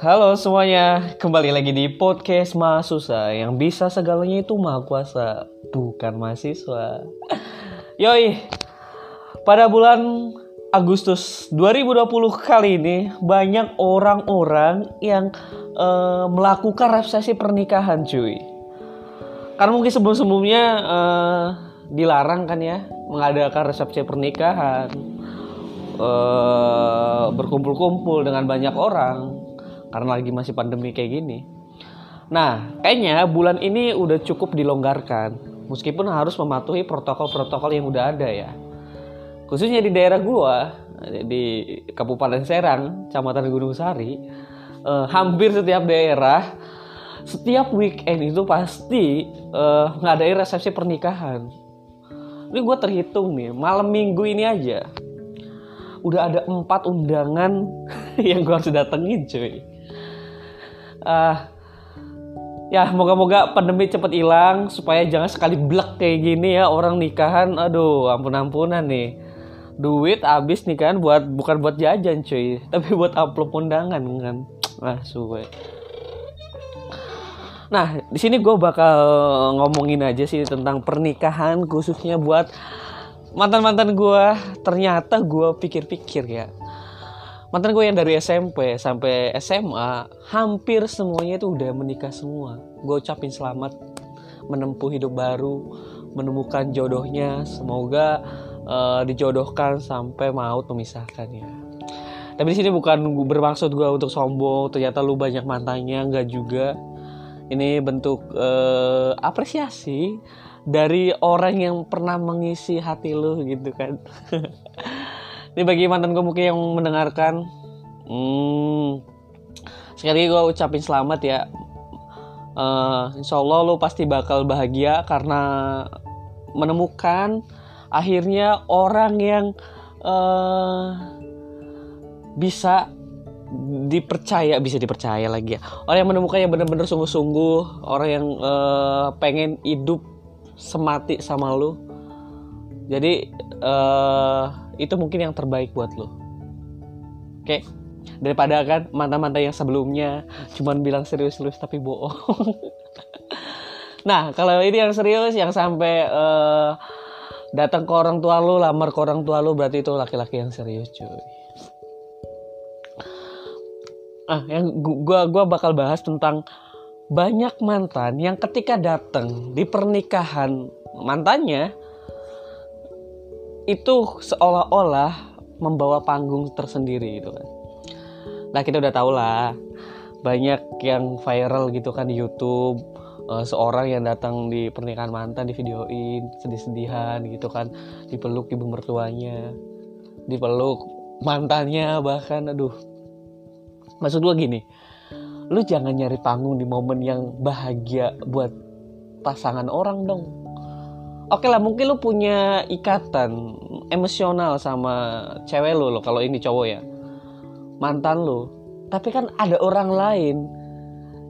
Halo semuanya, kembali lagi di podcast Mahasiswa yang bisa segalanya itu Maha Kuasa, bukan mahasiswa. Yoi, pada bulan Agustus 2020 kali ini banyak orang-orang yang melakukan resepsi pernikahan, cuy. Karena mungkin sebelum-sebelumnya dilarang kan ya mengadakan resepsi pernikahan, berkumpul-kumpul dengan banyak orang karena lagi masih pandemi kayak gini. Nah, kayaknya bulan ini udah cukup dilonggarkan, meskipun harus mematuhi protokol-protokol yang udah ada ya. Khususnya di daerah gua, di Kabupaten Serang, Kecamatan Gunung Sari, hampir setiap daerah, setiap weekend itu pasti ngadain resepsi pernikahan. Ini gua terhitung nih, malam minggu ini aja udah ada 4 undangan yang gue harus datengin, cuy. Ya moga-moga pandemi cepet hilang supaya jangan sekali blek kayak gini ya orang nikahan. Aduh, ampun-ampunan nih. Duit habis nikahan bukan buat jajan, cuy, tapi buat amplop undangan kan. Nah, di sini gue bakal ngomongin aja sih tentang pernikahan, khususnya buat mantan-mantan gue. Ternyata gue pikir-pikir ya, mantan gue yang dari SMP sampai SMA, hampir semuanya itu udah menikah semua. Gue ucapin selamat menempuh hidup baru, menemukan jodohnya. Semoga dijodohkan sampai maut memisahkan ya. Tapi di sini bukan bermaksud gue untuk sombong, ternyata lu banyak mantannya, enggak juga. Ini bentuk apresiasi dari orang yang pernah mengisi hati lu gitu kan. Ini bagi mantan gue mungkin yang mendengarkan, sekali lagi gue ucapin selamat ya. Insya Allah lu pasti bakal bahagia karena menemukan akhirnya orang yang bisa dipercaya, lagi ya. Orang yang menemukan yang benar-benar sungguh-sungguh, orang yang pengen hidup semati sama lu. Jadi itu mungkin yang terbaik buat lu. Oke? Daripada kan mantan-mantan yang sebelumnya cuman bilang serius-serius tapi bohong. Nah, kalau ini yang serius, yang sampai datang ke orang tua lu, lamar ke orang tua lu, berarti itu laki-laki yang serius, cuy. Yang gua bakal bahas tentang banyak mantan yang ketika datang di pernikahan mantannya itu seolah-olah membawa panggung tersendiri gitu kan. Nah, kita udah tahu lah, banyak yang viral gitu kan di YouTube, seorang yang datang di pernikahan mantan, di videoin sedih-sedihan gitu kan, dipeluk ibu mertuanya, dipeluk mantannya bahkan. Aduh, maksud gua gini, lu jangan nyari panggung di momen yang bahagia buat pasangan orang dong. Oke lah, mungkin lu punya ikatan emosional sama cewek lu loh, kalau ini cowok ya, mantan lu. Tapi kan ada orang lain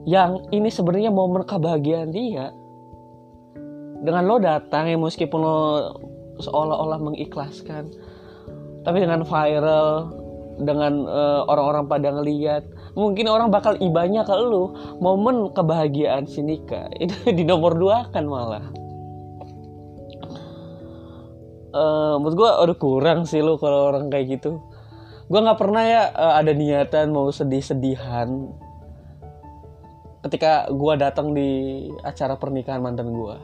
yang ini sebenarnya momen kebahagiaan dia. Dengan lo datang ya, meskipun lo seolah-olah mengikhlaskan, tapi dengan viral, dengan orang-orang pada ngeliat, mungkin orang bakal ibanya ke lu. Momen kebahagiaan si nikah itu di nomor 2 kan malah. Menurut gue udah kurang sih lu kalau orang kayak gitu. Gue gak pernah ya ada niatan mau sedih-sedihan ketika gue datang di acara pernikahan mantan gue.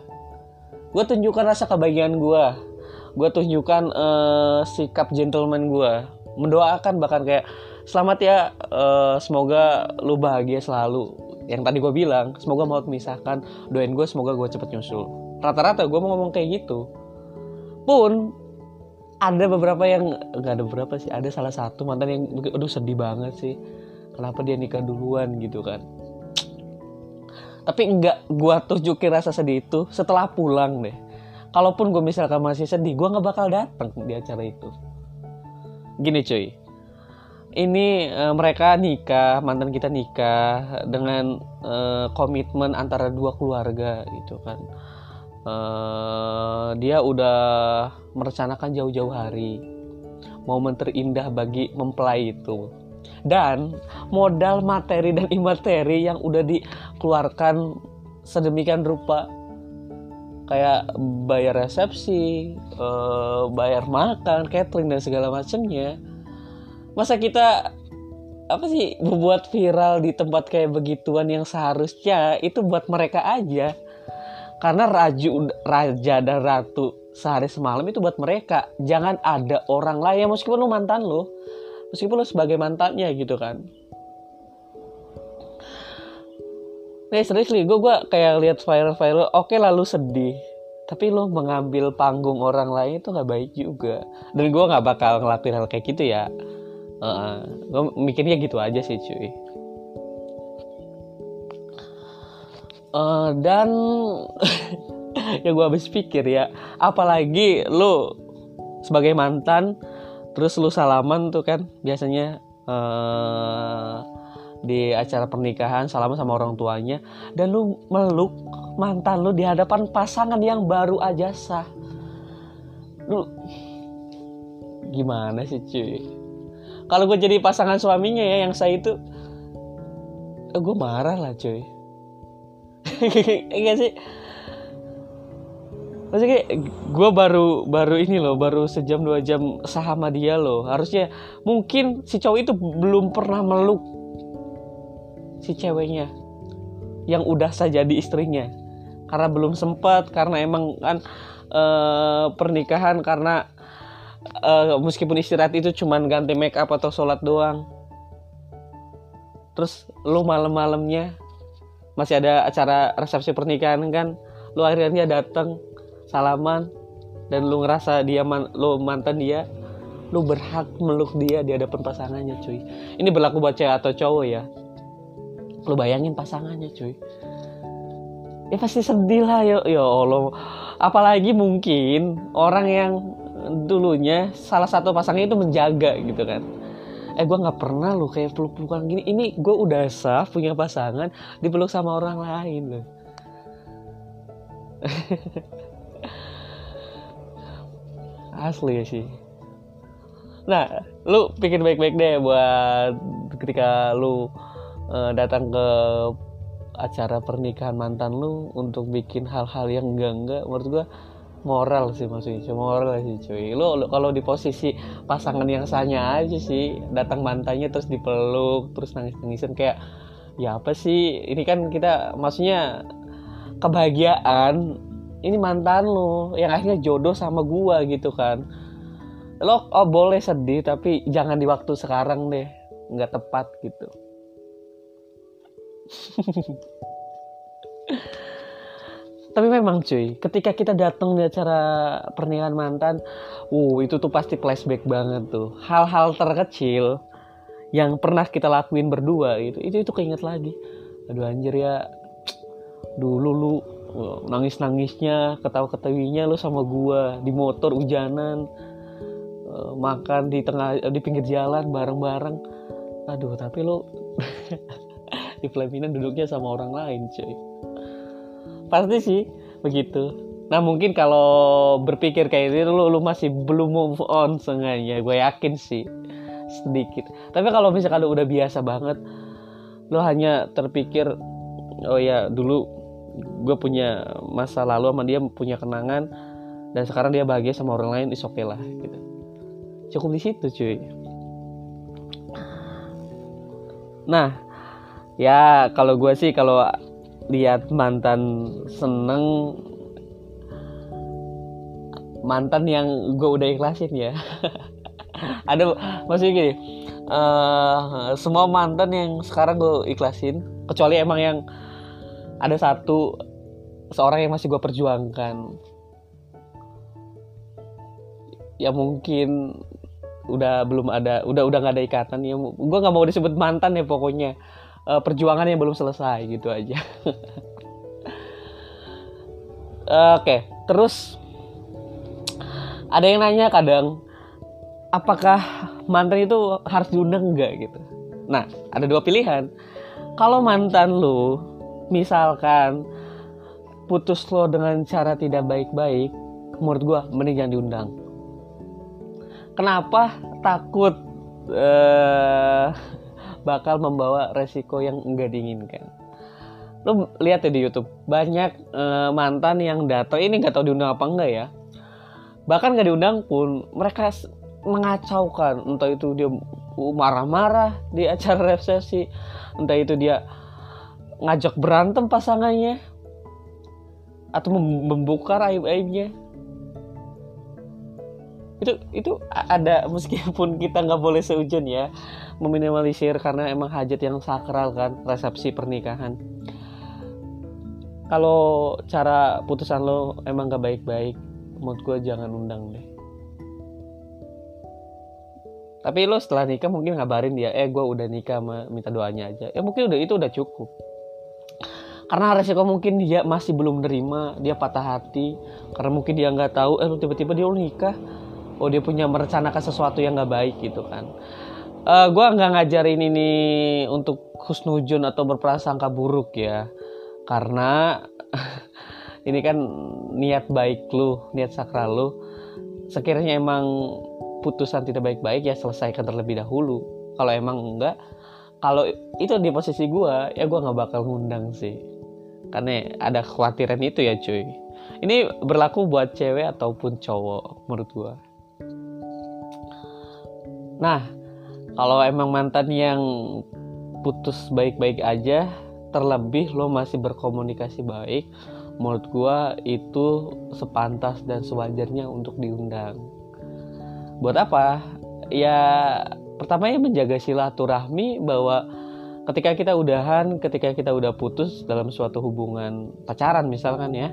Gue tunjukkan rasa kebahagiaan gue. Gue tunjukkan sikap gentleman gue, mendoakan bahkan kayak, selamat ya, semoga lu bahagia selalu. Yang tadi gue bilang, semoga maut memisahkan, doain gue semoga gue cepet nyusul. Rata-rata gue mau ngomong kayak gitu. Pun ada beberapa yang, gak ada beberapa sih, ada salah satu mantan yang, aduh sedih banget sih, kenapa dia nikah duluan gitu kan. Tapi enggak, gue tunjukin rasa sedih itu setelah pulang deh. Kalaupun gue misalkan masih sedih, gue gak bakal datang di acara itu. Gini cuy, ini mereka nikah, mantan kita nikah dengan komitmen antara dua keluarga gitu kan. Dia udah merencanakan jauh-jauh hari momen terindah bagi mempelai itu. Dan modal materi dan imateri yang udah dikeluarkan sedemikian rupa, kayak bayar resepsi, bayar makan, catering dan segala macamnya. Masa kita apa sih membuat viral di tempat kayak begituan yang seharusnya itu buat mereka aja, karena raja dan ratu sehari semalam itu buat mereka. Jangan ada orang lain, ya meskipun lu mantan lu, meskipun lu sebagai mantannya gitu kan. Nah serius nih, gue kayak lihat viral-viral, oke lah lu sedih, tapi lu mengambil panggung orang lain itu nggak baik juga. Dan gue nggak bakal ngelakuin hal kayak gitu ya. Gue mikirnya gitu aja sih cuy. Dan ya gue habis pikir ya, apalagi lu sebagai mantan terus lu salaman tuh kan, biasanya di acara pernikahan salaman sama orang tuanya, dan lu meluk mantan lu di hadapan pasangan yang baru aja sah. Lu gimana sih cuy? Kalau gue jadi pasangan suaminya ya yang saya itu, gue marah lah cuy. Enggak sih. Maksudnya gue baru ini loh, baru sejam 2 jam sama dia loh. Harusnya mungkin si cowok itu belum pernah meluk si ceweknya yang udah sah jadi istrinya, karena belum sempat, karena emang kan pernikahan, karena meskipun istirahat itu cuman ganti make up atau sholat doang. Terus lu malam-malamnya masih ada acara resepsi pernikahan kan, lu akhirnya datang salaman dan lu ngerasa dia lu mantan dia, lu berhak meluk dia di hadapan pasangannya cuy. Ini berlaku buat cewek atau cowok ya. Lu bayangin pasangannya cuy, ya pasti sedih lah ya Allah. Apalagi mungkin orang yang dulunya salah satu pasangannya itu menjaga gitu kan, gue nggak pernah lo kayak peluk-pelukan gini, ini gue udah sah punya pasangan dipeluk sama orang lain loh. Asli ya sih. Nah lu pikir baik-baik deh buat ketika lu datang ke acara pernikahan mantan lu untuk bikin hal-hal yang enggak-enggak. Menurut gue moral sih maksudnya, moral sih cuy. Lo kalau di posisi pasangan yang sahnya aja sih, datang mantannya terus dipeluk, terus nangis-nangisan kayak, ya apa sih? Ini kan kita maksudnya kebahagiaan. Ini mantan lo yang akhirnya jodoh sama gua gitu kan. Lo boleh sedih tapi jangan di waktu sekarang deh, nggak tepat gitu. Tapi memang cuy, ketika kita datang di acara pernikahan mantan, itu tuh pasti flashback banget tuh. Hal-hal terkecil yang pernah kita lakuin berdua gitu, itu keinget lagi. Aduh anjir ya, dulu lu nangis-nangisnya, ketawa-ketawinya lu sama gua di motor hujanan, makan di pinggir jalan bareng-bareng. Aduh tapi lu di pelaminan duduknya sama orang lain cuy. Pasti sih begitu. Nah mungkin kalau berpikir kayak itu lu masih belum move on seenggaknya, gue yakin sih sedikit. Tapi kalau misalkan lu udah biasa banget, lu hanya terpikir, oh ya dulu gue punya masa lalu sama dia, punya kenangan, dan sekarang dia bahagia sama orang lain, it's okay lah gitu. Cukup di situ cuy. Nah ya kalau gue sih, kalau lihat mantan seneng, mantan yang gue udah ikhlasin ya. Ada maksudnya gini, semua mantan yang sekarang gue ikhlasin, kecuali emang yang ada seorang yang masih gue perjuangkan, ya mungkin udah nggak ada ikatan ya. Gue nggak mau disebut mantan ya, pokoknya perjuangan yang belum selesai gitu aja. Oke. Terus ada yang nanya kadang, apakah mantan itu harus diundang enggak gitu. Nah ada 2 pilihan. Kalau mantan lu misalkan putus lo dengan cara tidak baik-baik, menurut gue mending jangan diundang. Kenapa? Takut bakal membawa resiko yang nggak diinginkan. Lo lihat ya di YouTube, banyak mantan yang datang, ini nggak tahu diundang apa enggak ya, bahkan nggak diundang pun mereka mengacaukan, entah itu dia marah-marah di acara resepsi, entah itu dia ngajak berantem pasangannya atau membuka aib-aibnya. Itu ada, meskipun kita nggak boleh seujun ya meminimalisir, karena emang hajat yang sakral kan resepsi pernikahan. Kalau cara putusan lo emang nggak baik-baik, menurut gue jangan undang deh. Tapi lo setelah nikah mungkin ngabarin dia, gue udah nikah, minta doanya aja. Ya mungkin udah, itu udah cukup. Karena resiko mungkin dia masih belum nerima, dia patah hati, karena mungkin dia nggak tahu, tiba-tiba dia nikah, oh dia punya merencanakan sesuatu yang nggak baik gitu kan. Gue nggak ngajarin ini untuk husnuzon atau berprasangka buruk ya, karena ini kan niat baik lu, niat sakral lu. Sekiranya emang putusan tidak baik-baik ya selesaikan terlebih dahulu. Kalau emang enggak, kalau itu di posisi gue, ya gue nggak bakal ngundang sih. Karena ada kekhawatiran itu ya cuy. Ini berlaku buat cewek ataupun cowok menurut gue. Nah, kalau emang mantan yang putus baik-baik aja, terlebih lo masih berkomunikasi baik, menurut gue itu sepantas dan sewajarnya untuk diundang. Buat apa? Ya pertamanya menjaga silaturahmi, bahwa ketika kita udahan, ketika kita udah putus dalam suatu hubungan pacaran misalkan ya,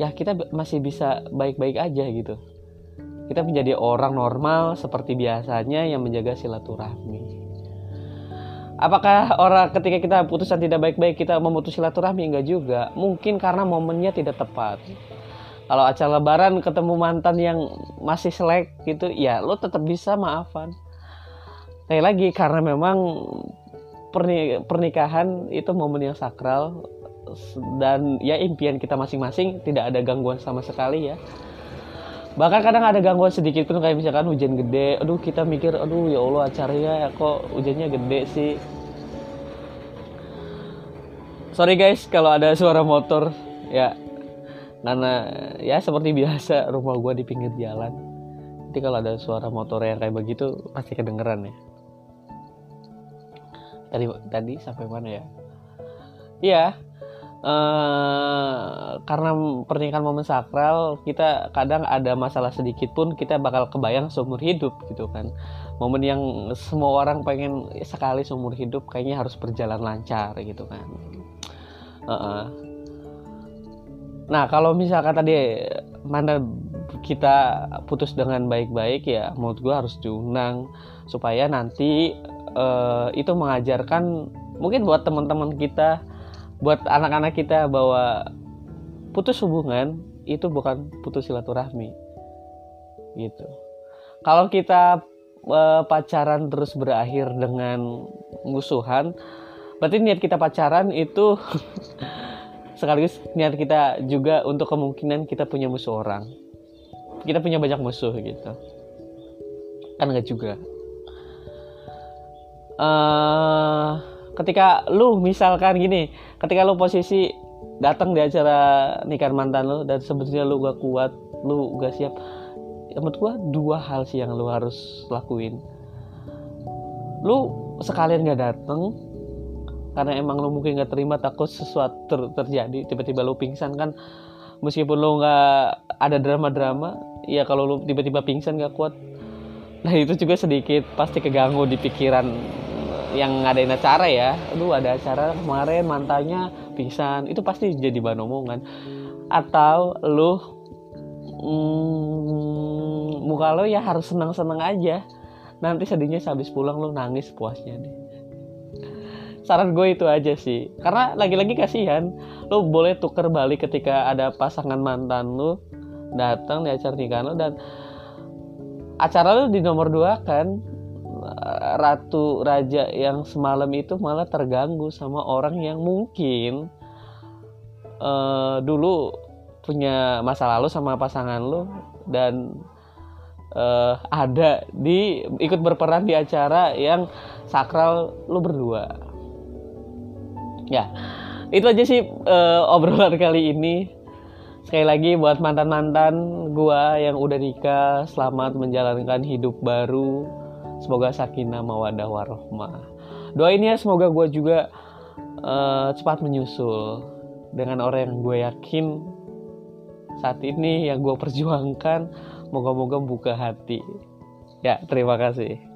ya kita masih bisa baik-baik aja gitu. Kita menjadi orang normal seperti biasanya yang menjaga silaturahmi. Apakah orang ketika kita putusan tidak baik-baik kita memutus silaturahmi? Enggak juga. Mungkin karena momennya tidak tepat. Kalau acara lebaran ketemu mantan yang masih selek gitu, ya lo tetap bisa maafan. Lagi karena memang pernikahan itu momen yang sakral, dan ya impian kita masing-masing, tidak ada gangguan sama sekali ya. Bahkan kadang ada gangguan sedikit pun, kayak misalkan hujan gede, aduh kita mikir, aduh ya Allah acaranya kok hujannya gede sih. Sorry guys kalau ada suara motor ya, karena ya seperti biasa rumah gue di pinggir jalan, nanti kalau ada suara motor yang kayak begitu pasti kedengeran ya. Tadi sampai mana ya? Iya, karena pernikahan momen sakral, kita kadang ada masalah sedikit pun kita bakal kebayang seumur hidup gitu kan. Momen yang semua orang pengen sekali seumur hidup, kayaknya harus berjalan lancar gitu kan. Nah kalau misalkan tadi mana kita putus dengan baik-baik, ya menurut gue harus diundang supaya nanti itu mengajarkan mungkin buat teman-teman kita, buat anak-anak kita, bahwa putus hubungan itu bukan putus silaturahmi gitu. Kalau kita pacaran terus berakhir dengan musuhan, berarti niat kita pacaran itu sekaligus niat kita juga untuk kemungkinan kita punya musuh orang, kita punya banyak musuh gitu kan, enggak juga. Ketika lu misalkan gini, ketika lu posisi datang di acara nikahan mantan lu dan sebenarnya lu gak kuat, lu gak siap, ya menurut gua dua hal sih yang lu harus lakuin. Lu sekalian gak datang karena emang lu mungkin gak terima, takut sesuatu terjadi, tiba-tiba lu pingsan kan. Meskipun lu gak ada drama-drama, ya kalau lu tiba-tiba pingsan gak kuat, nah itu juga sedikit pasti keganggu di pikiran yang ngadain acara ya. Aduh ada acara kemarin mantannya pingsan, itu pasti jadi bahan omongan. Atau lu muka lu ya harus seneng-seneng aja, nanti sedihnya habis pulang lu nangis puasnya deh. Saran gue itu aja sih, karena lagi-lagi kasihan. Lu boleh tuker balik ketika ada pasangan mantan lu datang di acara nikahan lu, dan acara lu di nomor 2 kan, ratu raja yang semalam itu malah terganggu sama orang yang mungkin dulu punya masa lalu sama pasangan lu, dan ada di ikut berperan di acara yang sakral lu berdua. Ya, itu aja sih obrolan kali ini. Sekali lagi buat mantan-mantan gua yang udah nikah, selamat menjalankan hidup baru. Semoga sakinah mawaddah warahmah. Doain ya semoga gua juga cepat menyusul dengan orang yang gue yakin saat ini yang gue perjuangkan. Moga-moga buka hati. Ya, terima kasih.